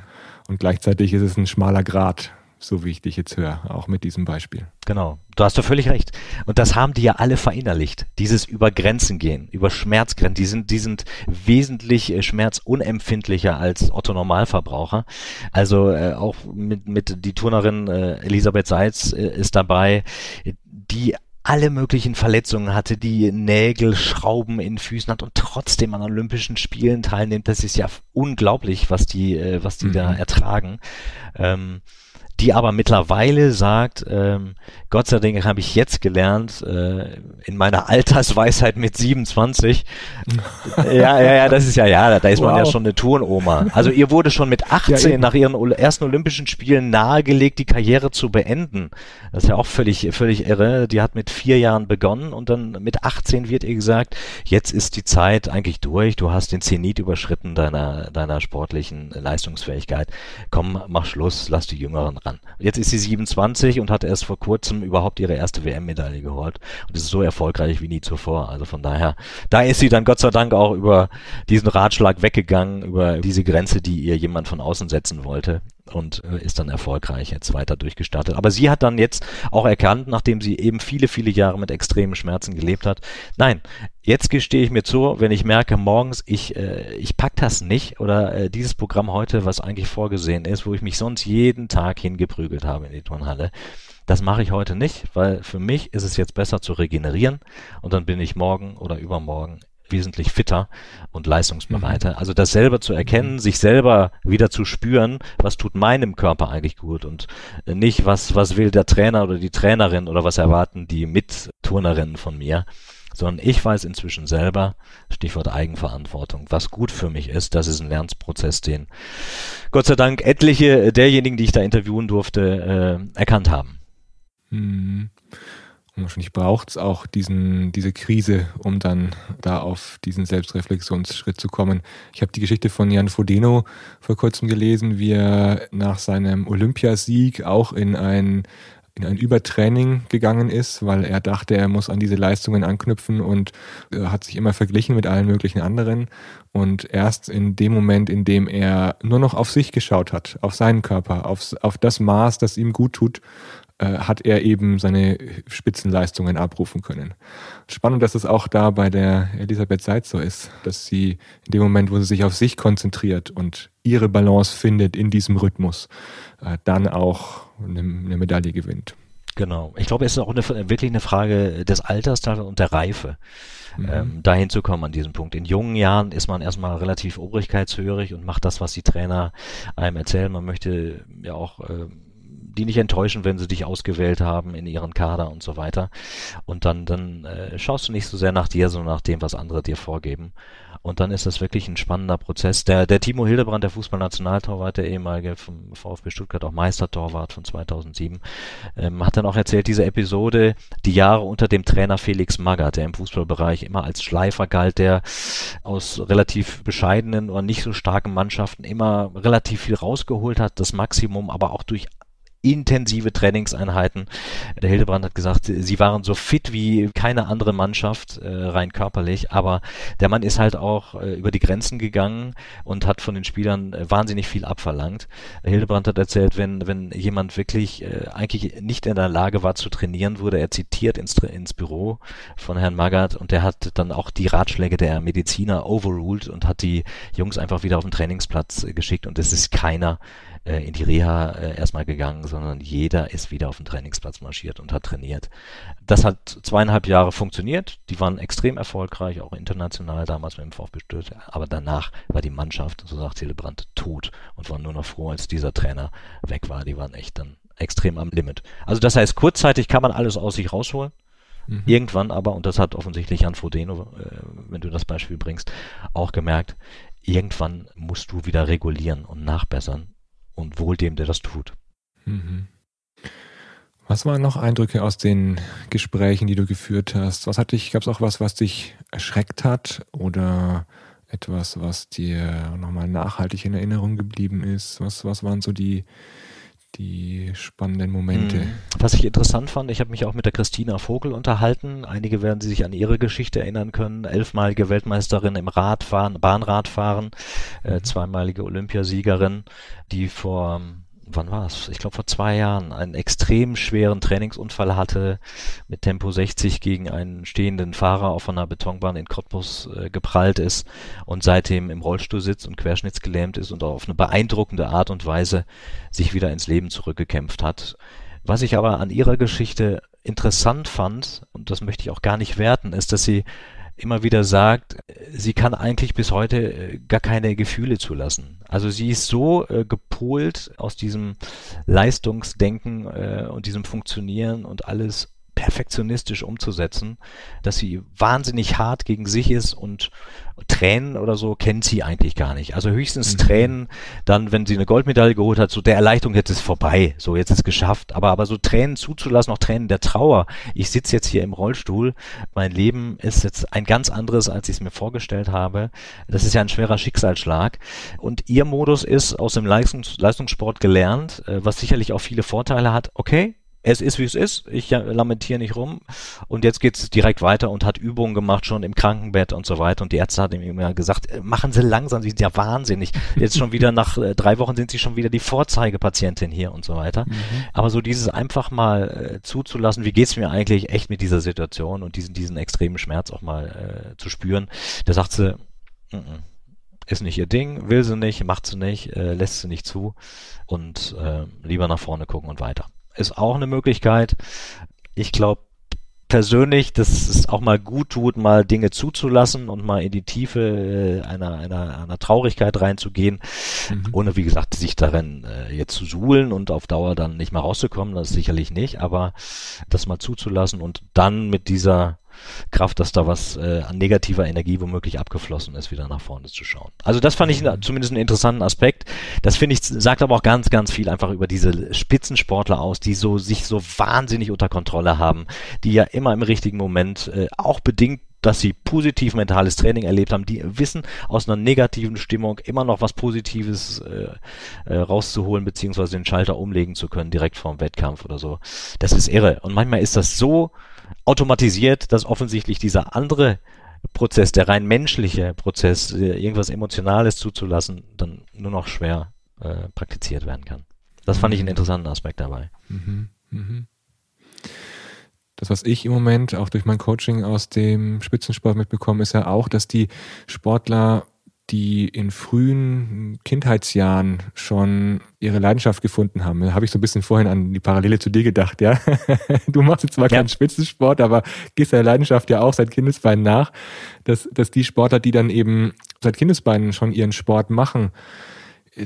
Und gleichzeitig ist es ein schmaler Grat, so wie ich dich jetzt höre, auch mit diesem Beispiel. Genau, du hast doch völlig recht. Und das haben die ja alle verinnerlicht, dieses über Grenzen gehen, über Schmerzgrenzen. Die sind wesentlich schmerzunempfindlicher als Otto Normalverbraucher. Also auch mit die Turnerin Elisabeth Seitz ist dabei, die alle möglichen Verletzungen hatte, die Nägel, Schrauben in Füßen hat und trotzdem an Olympischen Spielen teilnimmt. Das ist ja unglaublich, was die da ertragen. Die aber mittlerweile sagt, Gott sei Dank habe ich jetzt gelernt, in meiner Altersweisheit mit 27, ja, das ist da ist man ja schon eine Turnoma. Also ihr wurde schon mit 18 nach ihren ersten Olympischen Spielen nahegelegt, die Karriere zu beenden. Das ist ja auch völlig, völlig irre. Die hat mit 4 Jahren begonnen und dann mit 18 wird ihr gesagt, jetzt ist die Zeit eigentlich durch, du hast den Zenit überschritten deiner sportlichen Leistungsfähigkeit. Komm, mach Schluss, lass die Jüngeren ran. Jetzt ist sie 27 und hat erst vor kurzem überhaupt ihre erste WM-Medaille geholt und ist so erfolgreich wie nie zuvor. Also von daher, da ist sie dann Gott sei Dank auch über diesen Ratschlag weggegangen, über diese Grenze, die ihr jemand von außen setzen wollte, und ist dann erfolgreich jetzt weiter durchgestartet. Aber sie hat dann jetzt auch erkannt, nachdem sie eben viele, viele Jahre mit extremen Schmerzen gelebt hat, nein, jetzt gestehe ich mir zu, wenn ich merke morgens, ich pack das nicht oder dieses Programm heute, was eigentlich vorgesehen ist, wo ich mich sonst jeden Tag hingeprügelt habe in die Turnhalle, das mache ich heute nicht, weil für mich ist es jetzt besser zu regenerieren und dann bin ich morgen oder übermorgen wesentlich fitter und leistungsbereiter. Also das selber zu erkennen, sich selber wieder zu spüren, was tut meinem Körper eigentlich gut und nicht, was will der Trainer oder die Trainerin oder was erwarten die Mitturnerinnen von mir, sondern ich weiß inzwischen selber, Stichwort Eigenverantwortung, was gut für mich ist. Das ist ein Lernprozess, den Gott sei Dank etliche derjenigen, die ich da interviewen durfte, erkannt haben. Mhm. Wahrscheinlich braucht es auch diese Krise, um dann da auf diesen Selbstreflexionsschritt zu kommen. Ich habe die Geschichte von Jan Frodeno vor kurzem gelesen, wie er nach seinem Olympiasieg auch in ein Übertraining gegangen ist, weil er dachte, er muss an diese Leistungen anknüpfen und hat sich immer verglichen mit allen möglichen anderen. Und erst in dem Moment, in dem er nur noch auf sich geschaut hat, auf seinen Körper, auf das Maß, das ihm gut tut, hat er eben seine Spitzenleistungen abrufen können. Spannend, dass es auch da bei der Elisabeth Seitz so ist, dass sie in dem Moment, wo sie sich auf sich konzentriert und ihre Balance findet in diesem Rhythmus, dann auch eine Medaille gewinnt. Genau. Ich glaube, es ist auch wirklich eine Frage des Alters und der Reife, dahin zu kommen an diesem Punkt. In jungen Jahren ist man erstmal relativ obrigkeitshörig und macht das, was die Trainer einem erzählen. Man möchte ja auch die nicht enttäuschen, wenn sie dich ausgewählt haben in ihren Kader und so weiter. Und dann schaust du nicht so sehr nach dir, sondern nach dem, was andere dir vorgeben. Und dann ist das wirklich ein spannender Prozess. Der Timo Hildebrand, der Fußballnationaltorwart, der ehemalige vom VfB Stuttgart, auch Meistertorwart von 2007, hat dann auch erzählt, diese Episode, die Jahre unter dem Trainer Felix Magath, der im Fußballbereich immer als Schleifer galt, der aus relativ bescheidenen oder nicht so starken Mannschaften immer relativ viel rausgeholt hat, das Maximum, aber auch durch intensive Trainingseinheiten. Der Hildebrand hat gesagt, sie waren so fit wie keine andere Mannschaft, rein körperlich, aber der Mann ist halt auch über die Grenzen gegangen und hat von den Spielern wahnsinnig viel abverlangt. Hildebrand hat erzählt, wenn jemand wirklich eigentlich nicht in der Lage war zu trainieren, wurde er zitiert ins Büro von Herrn Magath und der hat dann auch die Ratschläge der Mediziner overruled und hat die Jungs einfach wieder auf den Trainingsplatz geschickt und es ist keiner in die Reha erstmal gegangen, sondern jeder ist wieder auf den Trainingsplatz marschiert und hat trainiert. Das hat 2,5 Jahre funktioniert. Die waren extrem erfolgreich, auch international damals mit dem VfB Stuttgart. Aber danach war die Mannschaft, so sagt Hildebrand, tot und waren nur noch froh, als dieser Trainer weg war. Die waren echt dann extrem am Limit. Also das heißt, kurzzeitig kann man alles aus sich rausholen. Mhm. Irgendwann aber, und das hat offensichtlich Jan Frodeno, wenn du das Beispiel bringst, auch gemerkt, irgendwann musst du wieder regulieren und nachbessern. Und wohl dem, der das tut. Was waren noch Eindrücke aus den Gesprächen, die du geführt hast? Gab es auch was dich erschreckt hat oder etwas, was dir nochmal nachhaltig in Erinnerung geblieben ist? Was waren so die spannenden Momente? Was ich interessant fand, ich habe mich auch mit der Christina Vogel unterhalten. Einige werden sich an ihre Geschichte erinnern können. 11-malige Weltmeisterin im Radfahren, Bahnradfahren, zweimalige Olympiasiegerin, die vor, wann war es? Ich glaube vor 2 Jahren einen extrem schweren Trainingsunfall hatte, mit Tempo 60 gegen einen stehenden Fahrer auf einer Betonbahn in Cottbus geprallt ist und seitdem im Rollstuhl sitzt und querschnittsgelähmt ist und auf eine beeindruckende Art und Weise sich wieder ins Leben zurückgekämpft hat. Was ich aber an ihrer Geschichte interessant fand, und das möchte ich auch gar nicht werten, ist, dass sie immer wieder sagt, sie kann eigentlich bis heute gar keine Gefühle zulassen. Also sie ist so gepolt aus diesem Leistungsdenken und diesem Funktionieren und alles perfektionistisch umzusetzen, dass sie wahnsinnig hart gegen sich ist und Tränen oder so kennt sie eigentlich gar nicht. Also höchstens Tränen dann, wenn sie eine Goldmedaille geholt hat, so der Erleichterung, jetzt ist vorbei, so jetzt ist geschafft. Aber so Tränen zuzulassen, auch Tränen der Trauer. Ich sitze jetzt hier im Rollstuhl, mein Leben ist jetzt ein ganz anderes, als ich es mir vorgestellt habe. Das ist ja ein schwerer Schicksalsschlag. Und ihr Modus ist aus dem Leistungssport gelernt, was sicherlich auch viele Vorteile hat. Okay, es ist, wie es ist. Ich lamentiere nicht rum. Und jetzt geht's direkt weiter und hat Übungen gemacht, schon im Krankenbett und so weiter. Und die Ärzte haben ihm ja gesagt, machen Sie langsam, Sie sind ja wahnsinnig. Jetzt schon wieder nach 3 Wochen sind Sie schon wieder die Vorzeigepatientin hier und so weiter. Mhm. Aber so dieses einfach mal zuzulassen, wie geht's mir eigentlich echt mit dieser Situation und diesen extremen Schmerz auch mal zu spüren, da sagt sie, ist nicht ihr Ding, will sie nicht, macht sie nicht, lässt sie nicht zu und lieber nach vorne gucken und weiter. Ist auch eine Möglichkeit. Ich glaube persönlich, dass es auch mal gut tut, mal Dinge zuzulassen und mal in die Tiefe einer Traurigkeit reinzugehen, ohne, wie gesagt, sich darin jetzt zu suhlen und auf Dauer dann nicht mehr rauszukommen, das sicherlich nicht, aber das mal zuzulassen und dann mit dieser Kraft, dass da was an negativer Energie womöglich abgeflossen ist, wieder nach vorne zu schauen. Also das fand ich zumindest einen interessanten Aspekt. Das finde ich, sagt aber auch ganz, ganz viel einfach über diese Spitzensportler aus, die so sich so wahnsinnig unter Kontrolle haben, die ja immer im richtigen Moment auch bedingt, dass sie positiv mentales Training erlebt haben, die wissen, aus einer negativen Stimmung immer noch was Positives rauszuholen, beziehungsweise den Schalter umlegen zu können, direkt vorm Wettkampf oder so. Das ist irre. Und manchmal ist das so automatisiert, dass offensichtlich dieser andere Prozess, der rein menschliche Prozess, irgendwas Emotionales zuzulassen, dann nur noch schwer praktiziert werden kann. Das fand ich einen interessanten Aspekt dabei. Mhm. Mhm. Das, was ich im Moment auch durch mein Coaching aus dem Spitzensport mitbekomme, ist ja auch, dass die Sportler, die in frühen Kindheitsjahren schon ihre Leidenschaft gefunden haben. Da habe ich so ein bisschen vorhin an die Parallele zu dir gedacht, ja. Du machst jetzt zwar keinen Spitzensport, aber gehst der Leidenschaft ja auch seit Kindesbeinen nach, dass die Sportler, die dann eben seit Kindesbeinen schon ihren Sport machen,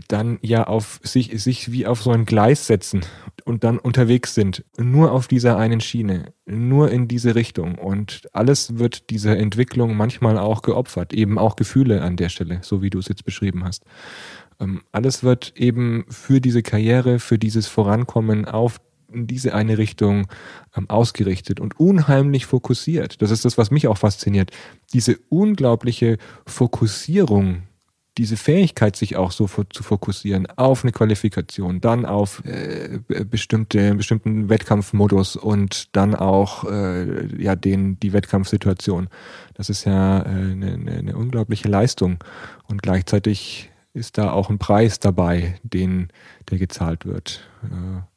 dann ja auf sich wie auf so ein Gleis setzen und dann unterwegs sind. Nur auf dieser einen Schiene, nur in diese Richtung. Und alles wird dieser Entwicklung manchmal auch geopfert, eben auch Gefühle an der Stelle, so wie du es jetzt beschrieben hast. Alles wird eben für diese Karriere, für dieses Vorankommen auf diese eine Richtung ausgerichtet und unheimlich fokussiert. Das ist das, was mich auch fasziniert. Diese unglaubliche Fokussierung diese Fähigkeit, sich auch so zu fokussieren auf eine Qualifikation, dann auf bestimmten Wettkampfmodus und dann auch die Wettkampfsituation. Das ist ja eine unglaubliche Leistung und gleichzeitig ist da auch ein Preis dabei, der gezahlt wird.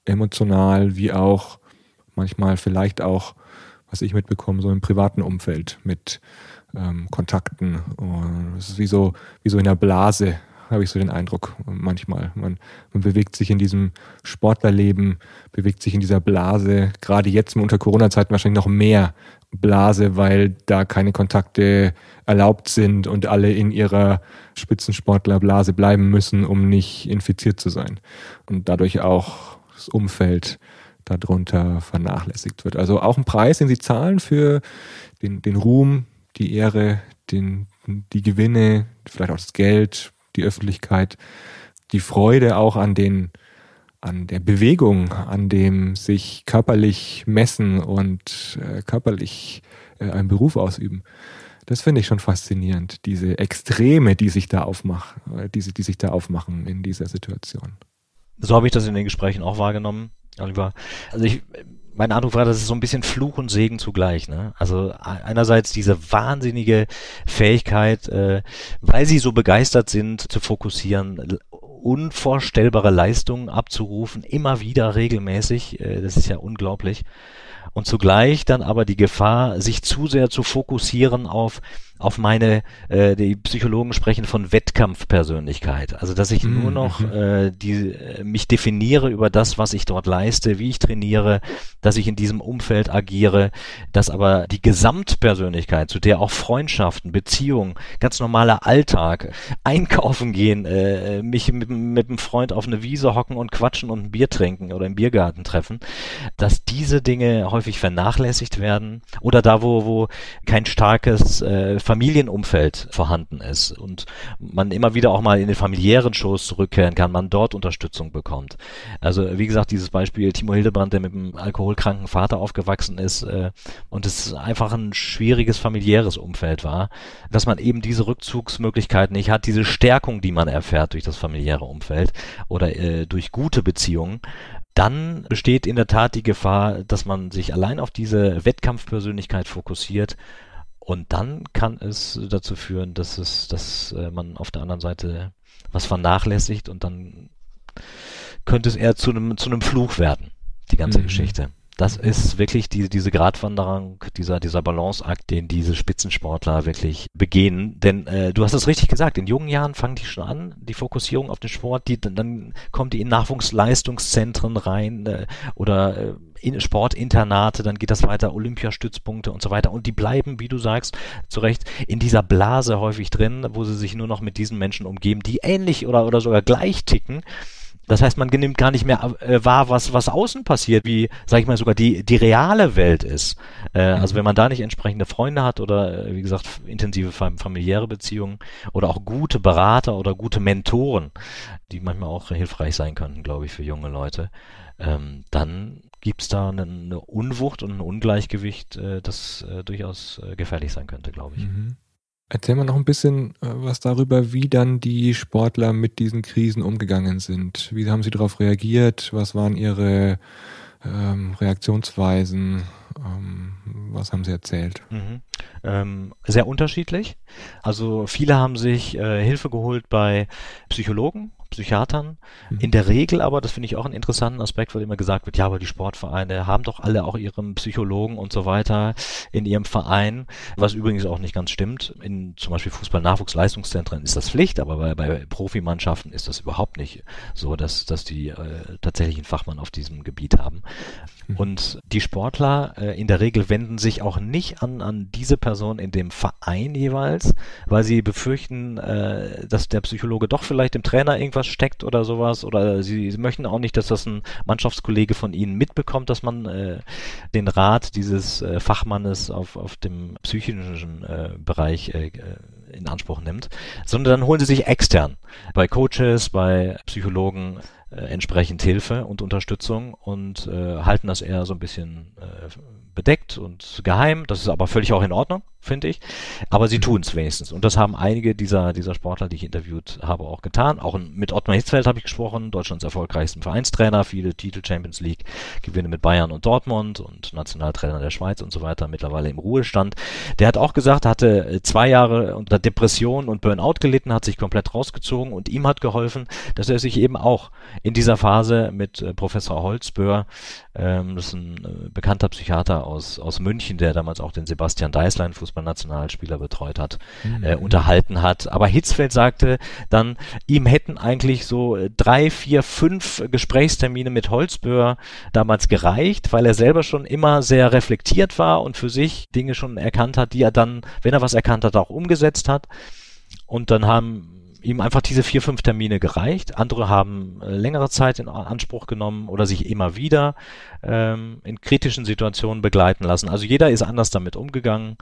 Emotional wie auch manchmal vielleicht auch, was ich mitbekomme, so im privaten Umfeld mit Kontakten. Es ist wie so in einer Blase, habe ich so den Eindruck manchmal. Man bewegt sich in diesem Sportlerleben, bewegt sich in dieser Blase, gerade jetzt unter Corona-Zeiten wahrscheinlich noch mehr Blase, weil da keine Kontakte erlaubt sind und alle in ihrer Spitzensportlerblase bleiben müssen, um nicht infiziert zu sein. Und dadurch auch das Umfeld darunter vernachlässigt wird. Also auch ein Preis, den sie zahlen für den Ruhm, die Ehre, die Gewinne, vielleicht auch das Geld, die Öffentlichkeit, die Freude auch an der Bewegung, an dem sich körperlich messen und körperlich einen Beruf ausüben. Das finde ich schon faszinierend, diese Extreme, die sich da aufmachen in dieser Situation. So habe ich das in den Gesprächen auch wahrgenommen, Oliver. Also mein Eindruck war, das ist so ein bisschen Fluch und Segen zugleich, ne? Also einerseits diese wahnsinnige Fähigkeit, weil sie so begeistert sind, zu fokussieren, unvorstellbare Leistungen abzurufen, immer wieder regelmäßig, das ist ja unglaublich. Und zugleich dann aber die Gefahr, sich zu sehr zu fokussieren auf meine, die Psychologen sprechen von Wettkampfpersönlichkeit. Also, dass ich nur noch mich definiere über das, was ich dort leiste, wie ich trainiere, dass ich in diesem Umfeld agiere, dass aber die Gesamtpersönlichkeit, zu der auch Freundschaften, Beziehungen, ganz normaler Alltag, einkaufen gehen, mich mit einem Freund auf eine Wiese hocken und quatschen und ein Bier trinken oder im Biergarten treffen, dass diese Dinge häufig vernachlässigt werden oder da, wo kein starkes Familienumfeld vorhanden ist und man immer wieder auch mal in den familiären Shows zurückkehren kann, man dort Unterstützung bekommt. Also wie gesagt, dieses Beispiel Timo Hildebrand, der mit einem alkoholkranken Vater aufgewachsen ist und es einfach ein schwieriges familiäres Umfeld war, dass man eben diese Rückzugsmöglichkeiten nicht hat, diese Stärkung, die man erfährt durch das familiäre Umfeld oder durch gute Beziehungen, dann besteht in der Tat die Gefahr, dass man sich allein auf diese Wettkampfpersönlichkeit fokussiert. Und dann kann es dazu führen, dass man auf der anderen Seite was vernachlässigt und dann könnte es eher zu einem Fluch werden, die ganze Geschichte. Das ist wirklich diese Gratwanderung, dieser Balanceakt, den diese Spitzensportler wirklich begehen. Denn du hast es richtig gesagt, in jungen Jahren fangen die schon an, die Fokussierung auf den Sport, dann kommen die in Nachwuchsleistungszentren rein oder in Sportinternate, dann geht das weiter, Olympiastützpunkte und so weiter. Und die bleiben, wie du sagst, zu Recht in dieser Blase häufig drin, wo sie sich nur noch mit diesen Menschen umgeben, die ähnlich oder sogar gleich ticken. Das heißt, man nimmt gar nicht mehr wahr, was außen passiert, wie, sag ich mal, sogar die reale Welt ist. Also wenn man da nicht entsprechende Freunde hat oder, wie gesagt, intensive familiäre Beziehungen oder auch gute Berater oder gute Mentoren, die manchmal auch hilfreich sein könnten, glaube ich, für junge Leute, dann gibt es da eine Unwucht und ein Ungleichgewicht, das durchaus gefährlich sein könnte, glaube ich. Mhm. Erzähl mal noch ein bisschen was darüber, wie dann die Sportler mit diesen Krisen umgegangen sind. Wie haben sie darauf reagiert? Was waren ihre Reaktionsweisen? Was haben sie erzählt? Sehr unterschiedlich. Also viele haben sich Hilfe geholt bei Psychologen, Psychiatern. In der Regel aber, das finde ich auch einen interessanten Aspekt, weil immer gesagt wird, ja, aber die Sportvereine haben doch alle auch ihren Psychologen und so weiter in ihrem Verein, was übrigens auch nicht ganz stimmt. In zum Beispiel Fußball-Nachwuchsleistungszentren ist das Pflicht, aber bei Profimannschaften ist das überhaupt nicht so, dass die tatsächlich einen Fachmann auf diesem Gebiet haben. Und die Sportler in der Regel wenden sich auch nicht an diese Person in dem Verein jeweils, weil sie befürchten, dass der Psychologe doch vielleicht dem Trainer irgendwas steckt oder sowas, oder sie möchten auch nicht, dass das ein Mannschaftskollege von ihnen mitbekommt, dass man den Rat dieses Fachmannes auf dem psychischen Bereich in Anspruch nimmt, sondern dann holen sie sich extern bei Coaches, bei Psychologen entsprechend Hilfe und Unterstützung und halten das eher so ein bisschen bedeckt und geheim. Das ist aber völlig auch in Ordnung. finde ich. Aber sie tun es wenigstens. Und das haben einige dieser Sportler, die ich interviewt habe, auch getan. Auch mit Ottmar Hitzfeld habe ich gesprochen, Deutschlands erfolgreichsten Vereinstrainer, viele Titel, Champions League Gewinne mit Bayern und Dortmund und Nationaltrainer der Schweiz und so weiter, mittlerweile im Ruhestand. Der hat auch gesagt, hatte 2 Jahre unter Depression und Burnout gelitten, hat sich komplett rausgezogen und ihm hat geholfen, dass er sich eben auch in dieser Phase mit Professor Holzböhr, das ist ein bekannter Psychiater aus München, der damals auch den Sebastian Deißlein, Fußballnationalspieler, betreut hat, unterhalten hat. Aber Hitzfeld sagte dann, ihm hätten eigentlich so 3, 4, 5 Gesprächstermine mit Holzböhr damals gereicht, weil er selber schon immer sehr reflektiert war und für sich Dinge schon erkannt hat, die er dann, wenn er was erkannt hat, auch umgesetzt hat. Und dann haben ihm einfach diese 4, 5 Termine gereicht. Andere haben längere Zeit in Anspruch genommen oder sich immer wieder in kritischen Situationen begleiten lassen. Also jeder ist anders damit umgegangen.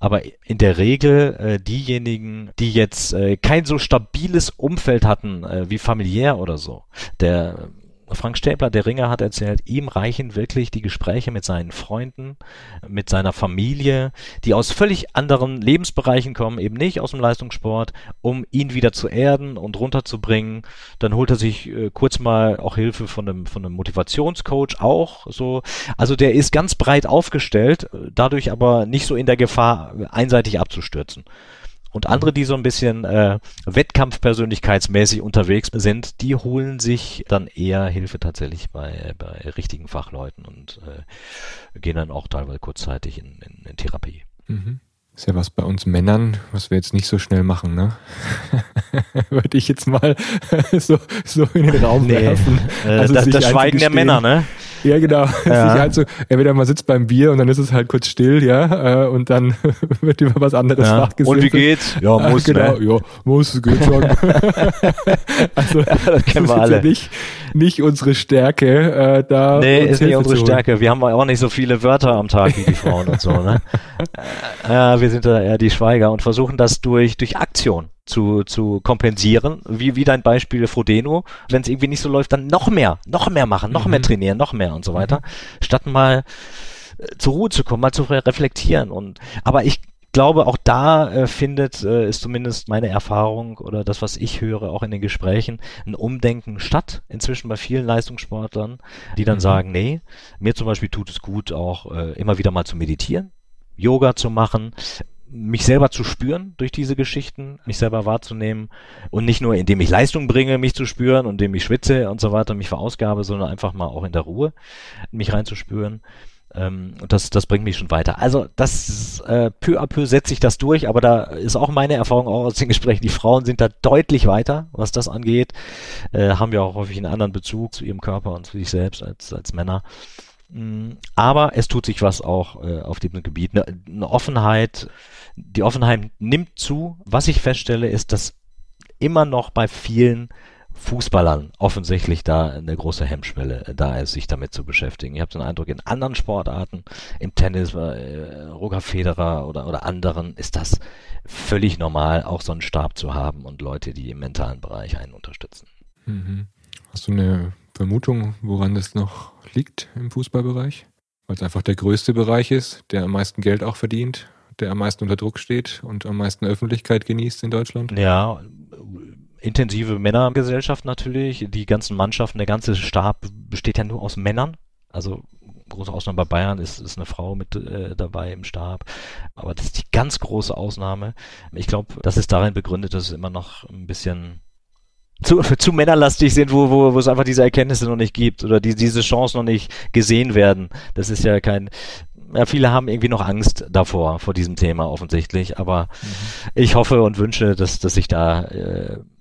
Aber in der Regel diejenigen, die jetzt kein so stabiles Umfeld hatten wie familiär oder so, der Frank Stäbler, der Ringer, hat erzählt, ihm reichen wirklich die Gespräche mit seinen Freunden, mit seiner Familie, die aus völlig anderen Lebensbereichen kommen, eben nicht aus dem Leistungssport, um ihn wieder zu erden und runterzubringen. Dann holt er sich kurz mal auch Hilfe von einem Motivationscoach auch so. Also der ist ganz breit aufgestellt, dadurch aber nicht so in der Gefahr, einseitig abzustürzen. Und andere, die so ein bisschen wettkampfpersönlichkeitsmäßig unterwegs sind, die holen sich dann eher Hilfe tatsächlich bei richtigen Fachleuten und gehen dann auch teilweise kurzzeitig in Therapie. Mhm. Ist ja was bei uns Männern, was wir jetzt nicht so schnell machen, ne? Würde ich jetzt mal so in den Raum werfen. Also das Schweigen der Männer, ne? Ja, genau. Ja. Sich halt so, entweder man sitzt beim Bier und dann ist es halt kurz still, ja, und dann wird über was anderes nachgesetzt. Und wie geht's? Ja, muss, genau, ne? Ja, muss, geht schon. Also, ja, das kennen wir alle. Ja nicht unsere Stärke. Ist nicht unsere Stärke. Wir haben auch nicht so viele Wörter am Tag wie die Frauen und so, ne? Ja, wir sind da eher die Schweiger und versuchen das durch Aktion zu kompensieren, wie dein Beispiel Frodeno, wenn es irgendwie nicht so läuft, dann noch mehr machen, noch mehr trainieren, noch mehr und so weiter, statt mal zur Ruhe zu kommen, mal zu reflektieren. Aber ich glaube, auch da ist zumindest meine Erfahrung oder das, was ich höre, auch in den Gesprächen, ein Umdenken statt, inzwischen bei vielen Leistungssportlern, die dann sagen, nee, mir zum Beispiel tut es gut, auch immer wieder mal zu meditieren, Yoga zu machen, mich selber zu spüren durch diese Geschichten, mich selber wahrzunehmen und nicht nur, indem ich Leistung bringe, mich zu spüren und indem ich schwitze und so weiter, mich verausgabe, sondern einfach mal auch in der Ruhe mich reinzuspüren. Und das bringt mich schon weiter. Also das peu à peu setze ich das durch, aber da ist auch meine Erfahrung auch aus den Gesprächen, die Frauen sind da deutlich weiter, was das angeht, haben ja auch häufig einen anderen Bezug zu ihrem Körper und zu sich selbst als Männer. Aber es tut sich was auch auf diesem Gebiet. Eine Offenheit, die Offenheit nimmt zu. Was ich feststelle, ist, dass immer noch bei vielen Fußballern offensichtlich da eine große Hemmschwelle da ist, sich damit zu beschäftigen. Ich habe den Eindruck, in anderen Sportarten, im Tennis, Roger Federer oder anderen, ist das völlig normal, auch so einen Stab zu haben und Leute, die im mentalen Bereich einen unterstützen. Mhm. Hast du eine Vermutung, woran das noch liegt im Fußballbereich? Weil es einfach der größte Bereich ist, der am meisten Geld auch verdient, der am meisten unter Druck steht und am meisten Öffentlichkeit genießt in Deutschland? Ja, intensive Männergesellschaft natürlich. Die ganzen Mannschaften, der ganze Stab besteht ja nur aus Männern. Also große Ausnahme bei Bayern ist eine Frau mit dabei im Stab. Aber das ist die ganz große Ausnahme. Ich glaube, das ist darin begründet, dass es immer noch ein bisschen zu männerlastig sind, wo es einfach diese Erkenntnisse noch nicht gibt oder diese Chancen noch nicht gesehen werden. Das ist ja viele haben irgendwie noch Angst davor, vor diesem Thema offensichtlich, aber ich hoffe und wünsche, dass sich da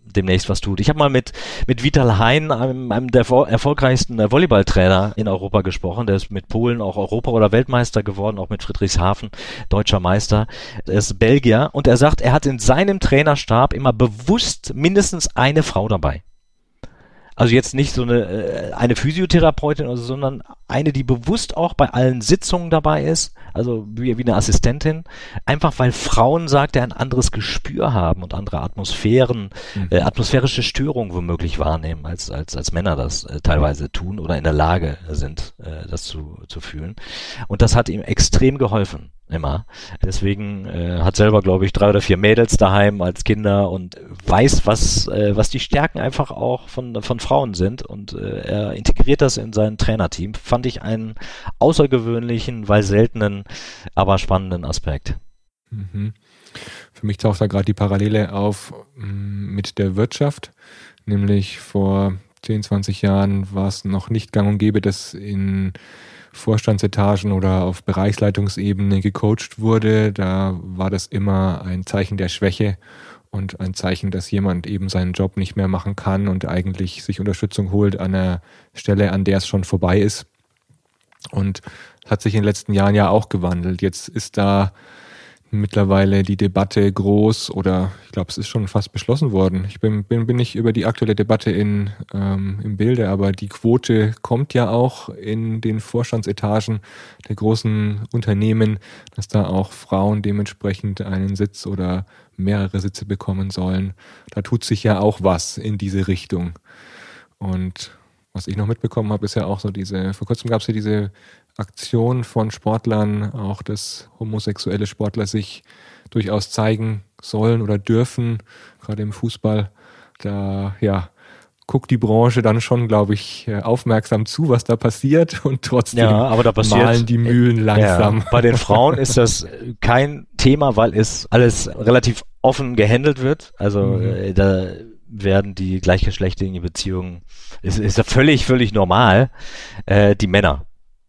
demnächst was tut. Ich habe mal mit Vital Hein, einem der erfolgreichsten Volleyballtrainer in Europa, gesprochen. Der ist mit Polen auch Europa- oder Weltmeister geworden, auch mit Friedrichshafen, deutscher Meister. Er ist Belgier und er sagt, er hat in seinem Trainerstab immer bewusst mindestens eine Frau dabei. Also jetzt nicht so eine Physiotherapeutin, sondern Eine, die bewusst auch bei allen Sitzungen dabei ist, also wie eine Assistentin, einfach weil Frauen, sagt er, ein anderes Gespür haben und andere Atmosphären, atmosphärische Störungen womöglich wahrnehmen, als Männer das teilweise tun oder in der Lage sind, das zu fühlen. Und das hat ihm extrem geholfen, immer. Deswegen hat selber, glaube ich, 3 oder 4 Mädels daheim als Kinder und weiß, was die Stärken einfach auch von Frauen sind. Und er integriert das in sein Trainerteam. Fand ich einen außergewöhnlichen, weil seltenen, aber spannenden Aspekt. Mhm. Für mich taucht da gerade die Parallele auf mit der Wirtschaft. Nämlich vor 10, 20 Jahren war es noch nicht gang und gäbe, dass in Vorstandsetagen oder auf Bereichsleitungsebene gecoacht wurde. Da war das immer ein Zeichen der Schwäche und ein Zeichen, dass jemand eben seinen Job nicht mehr machen kann und eigentlich sich Unterstützung holt an einer Stelle, an der es schon vorbei ist. Und hat sich in den letzten Jahren ja auch gewandelt. Jetzt ist da mittlerweile die Debatte groß oder ich glaube, es ist schon fast beschlossen worden. Ich bin nicht über die aktuelle Debatte im Bilde, aber die Quote kommt ja auch in den Vorstandsetagen der großen Unternehmen, dass da auch Frauen dementsprechend einen Sitz oder mehrere Sitze bekommen sollen. Da tut sich ja auch was in diese Richtung. Und was ich noch mitbekommen habe, ist ja auch so vor kurzem gab es ja diese Aktion von Sportlern, auch dass homosexuelle Sportler sich durchaus zeigen sollen oder dürfen, gerade im Fußball. Da guckt die Branche dann schon, glaube ich, aufmerksam zu, was da passiert und trotzdem mahlen die Mühlen langsam. Ja, bei den Frauen ist das kein Thema, weil es alles relativ offen gehandelt wird. Also da werden die gleichgeschlechtlichen Beziehungen, ist ja völlig normal, die Männer.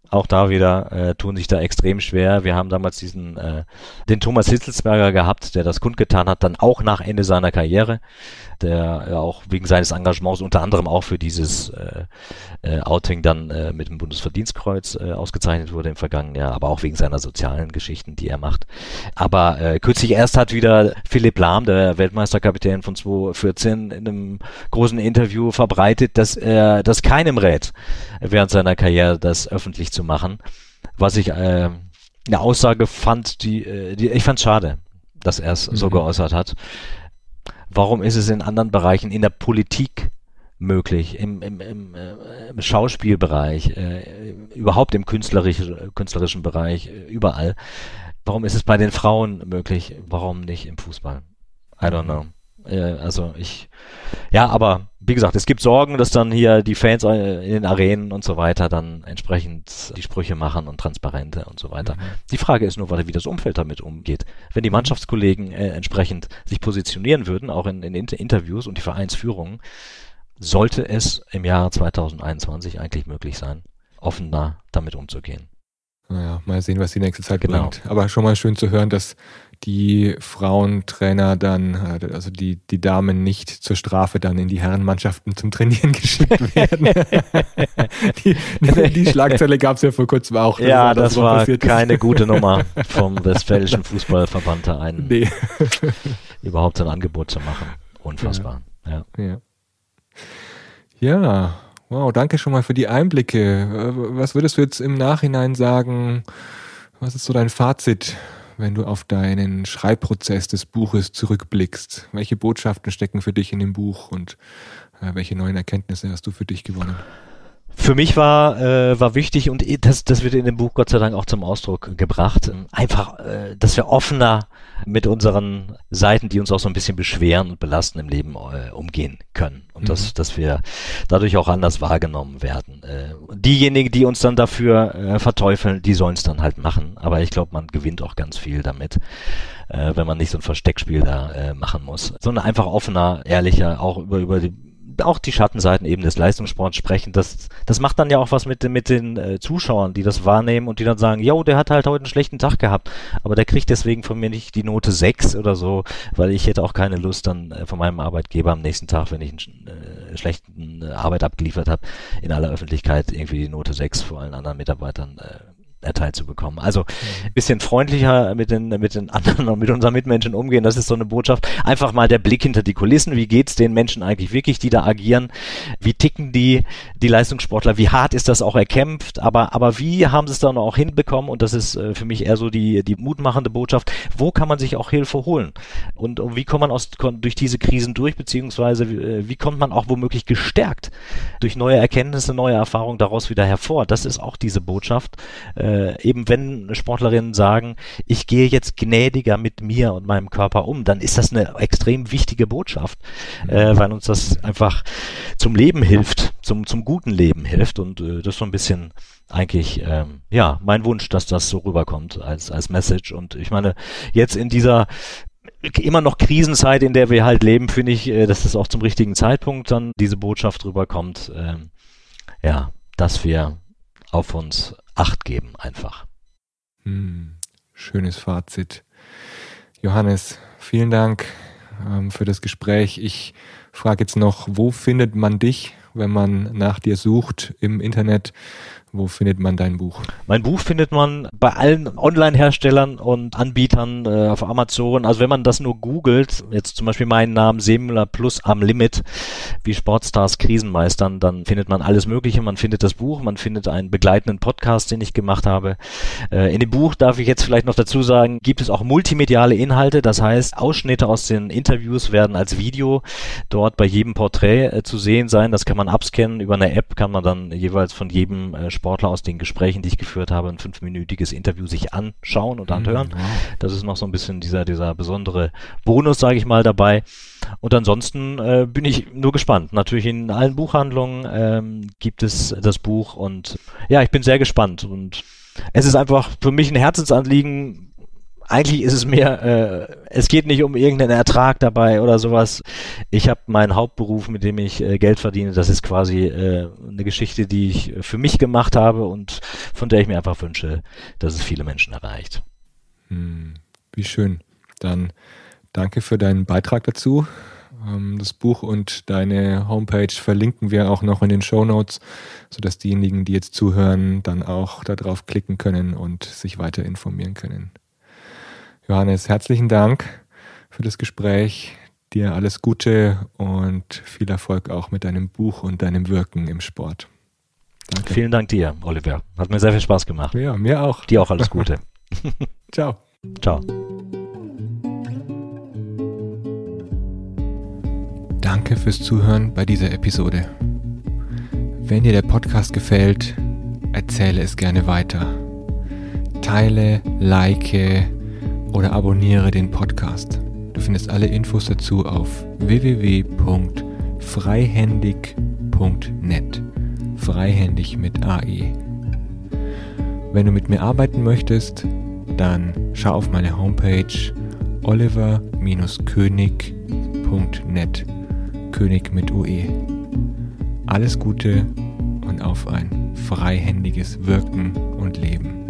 Auch da wieder tun sich da extrem schwer. Wir haben damals den Thomas Hitzlsperger gehabt, der das kundgetan hat, dann auch nach Ende seiner Karriere, der auch wegen seines Engagements unter anderem auch für dieses Outing dann mit dem Bundesverdienstkreuz ausgezeichnet wurde im vergangenen Jahr, aber auch wegen seiner sozialen Geschichten, die er macht. Aber kürzlich erst hat wieder Philipp Lahm, der Weltmeisterkapitän von 2014, in einem großen Interview verbreitet, dass er das keinem rät, während seiner Karriere das öffentlich zu machen, was ich eine Aussage fand, die ich fand schade, dass er es so geäußert hat. Warum ist es in anderen Bereichen, in der Politik möglich, im Schauspielbereich, überhaupt im künstlerischen Bereich, überall? Warum ist es bei den Frauen möglich? Warum nicht im Fußball? I don't know. Aber wie gesagt, es gibt Sorgen, dass dann hier die Fans in den Arenen und so weiter dann entsprechend die Sprüche machen und Transparente und so weiter. Mhm. Die Frage ist nur, wie das Umfeld damit umgeht. Wenn die Mannschaftskollegen entsprechend sich positionieren würden, auch in Interviews und die Vereinsführungen, sollte es im Jahre 2021 eigentlich möglich sein, offener damit umzugehen. Naja, mal sehen, was die nächste Zeit bringt. Aber schon mal schön zu hören, dass die Frauentrainer dann, also die Damen nicht zur Strafe dann in die Herrenmannschaften zum Trainieren geschickt werden. die Schlagzeile gab es ja vor kurzem auch. Ja, das war keine gute Nummer vom Westfälischen Fußballverband, da überhaupt ein Angebot zu machen. Unfassbar. Ja. Wow, danke schon mal für die Einblicke. Was würdest du jetzt im Nachhinein sagen, was ist so dein Fazit, wenn du auf deinen Schreibprozess des Buches zurückblickst? Welche Botschaften stecken für dich in dem Buch und welche neuen Erkenntnisse hast du für dich gewonnen? Für mich war wichtig, und das wird in dem Buch Gott sei Dank auch zum Ausdruck gebracht, einfach, dass wir offener mit unseren Seiten, die uns auch so ein bisschen beschweren und belasten im Leben, umgehen können. Und dass wir dadurch auch anders wahrgenommen werden. Diejenigen, die uns dann dafür verteufeln, die sollen es dann halt machen. Aber ich glaube, man gewinnt auch ganz viel damit, wenn man nicht so ein Versteckspiel da machen muss. Sondern einfach offener, ehrlicher, auch über die Schattenseiten eben des Leistungssports sprechen, das macht dann ja auch was mit den Zuschauern, die das wahrnehmen und die dann sagen, yo, der hat halt heute einen schlechten Tag gehabt, aber der kriegt deswegen von mir nicht die Note 6 oder so, weil ich hätte auch keine Lust dann von meinem Arbeitgeber am nächsten Tag, wenn ich einen schlechten Arbeit abgeliefert habe, in aller Öffentlichkeit irgendwie die Note 6 vor allen anderen Mitarbeitern erteilt zu bekommen. Also ein bisschen freundlicher mit den anderen und mit unseren Mitmenschen umgehen, das ist so eine Botschaft. Einfach mal der Blick hinter die Kulissen, wie geht's den Menschen eigentlich wirklich, die da agieren, wie ticken die Leistungssportler, wie hart ist das auch erkämpft, aber wie haben sie es dann auch hinbekommen, und das ist für mich eher so die mutmachende Botschaft, wo kann man sich auch Hilfe holen und wie kommt man durch diese Krisen durch, beziehungsweise wie kommt man auch womöglich gestärkt durch neue Erkenntnisse, neue Erfahrungen daraus wieder hervor. Das ist auch diese Botschaft, eben wenn Sportlerinnen sagen, ich gehe jetzt gnädiger mit mir und meinem Körper um, dann ist das eine extrem wichtige Botschaft, weil uns das einfach zum Leben hilft, zum guten Leben hilft, und das ist so ein bisschen eigentlich, mein Wunsch, dass das so rüberkommt als Message. Und ich meine, jetzt in dieser immer noch Krisenzeit, in der wir halt leben, finde ich, dass das auch zum richtigen Zeitpunkt dann diese Botschaft rüberkommt, dass wir auf uns Acht geben einfach. Schönes Fazit. Johannes, vielen Dank für das Gespräch. Ich frage jetzt noch, wo findet man dich, wenn man nach dir sucht im Internet? Wo findet man dein Buch? Mein Buch findet man bei allen Online-Herstellern und Anbietern auf Amazon. Also wenn man das nur googelt, jetzt zum Beispiel meinen Namen Seemüller plus Am Limit, wie Sportstars Krisenmeistern, dann findet man alles Mögliche. Man findet das Buch, man findet einen begleitenden Podcast, den ich gemacht habe. In dem Buch, darf ich jetzt vielleicht noch dazu sagen, gibt es auch multimediale Inhalte. Das heißt, Ausschnitte aus den Interviews werden als Video dort bei jedem Porträt zu sehen sein. Das kann man abscannen. Über eine App kann man dann jeweils von jedem Sportler aus den Gesprächen, die ich geführt habe, ein 5-minütiges Interview sich anschauen und anhören. Das ist noch so ein bisschen dieser besondere Bonus, sage ich mal, dabei. Und ansonsten bin ich nur gespannt. Natürlich in allen Buchhandlungen gibt es das Buch, und ja, ich bin sehr gespannt. Und es ist einfach für mich ein Herzensanliegen. Eigentlich ist es mir, es geht nicht um irgendeinen Ertrag dabei oder sowas. Ich habe meinen Hauptberuf, mit dem ich Geld verdiene. Das ist quasi eine Geschichte, die ich für mich gemacht habe und von der ich mir einfach wünsche, dass es viele Menschen erreicht. Wie schön. Dann danke für deinen Beitrag dazu. Das Buch und deine Homepage verlinken wir auch noch in den Shownotes, sodass diejenigen, die jetzt zuhören, dann auch darauf klicken können und sich weiter informieren können. Johannes, herzlichen Dank für das Gespräch. Dir alles Gute und viel Erfolg auch mit deinem Buch und deinem Wirken im Sport. Danke. Vielen Dank dir, Oliver. Hat mir sehr viel Spaß gemacht. Ja, mir auch. Dir auch alles Gute. Ciao. Ciao. Danke fürs Zuhören bei dieser Episode. Wenn dir der Podcast gefällt, erzähle es gerne weiter. Teile, like oder abonniere den Podcast. Du findest alle Infos dazu auf www.freihändig.net. Freihändig mit AE. Wenn du mit mir arbeiten möchtest, dann schau auf meine Homepage oliver-könig.net. König mit UE. Alles Gute und auf ein freihändiges Wirken und Leben.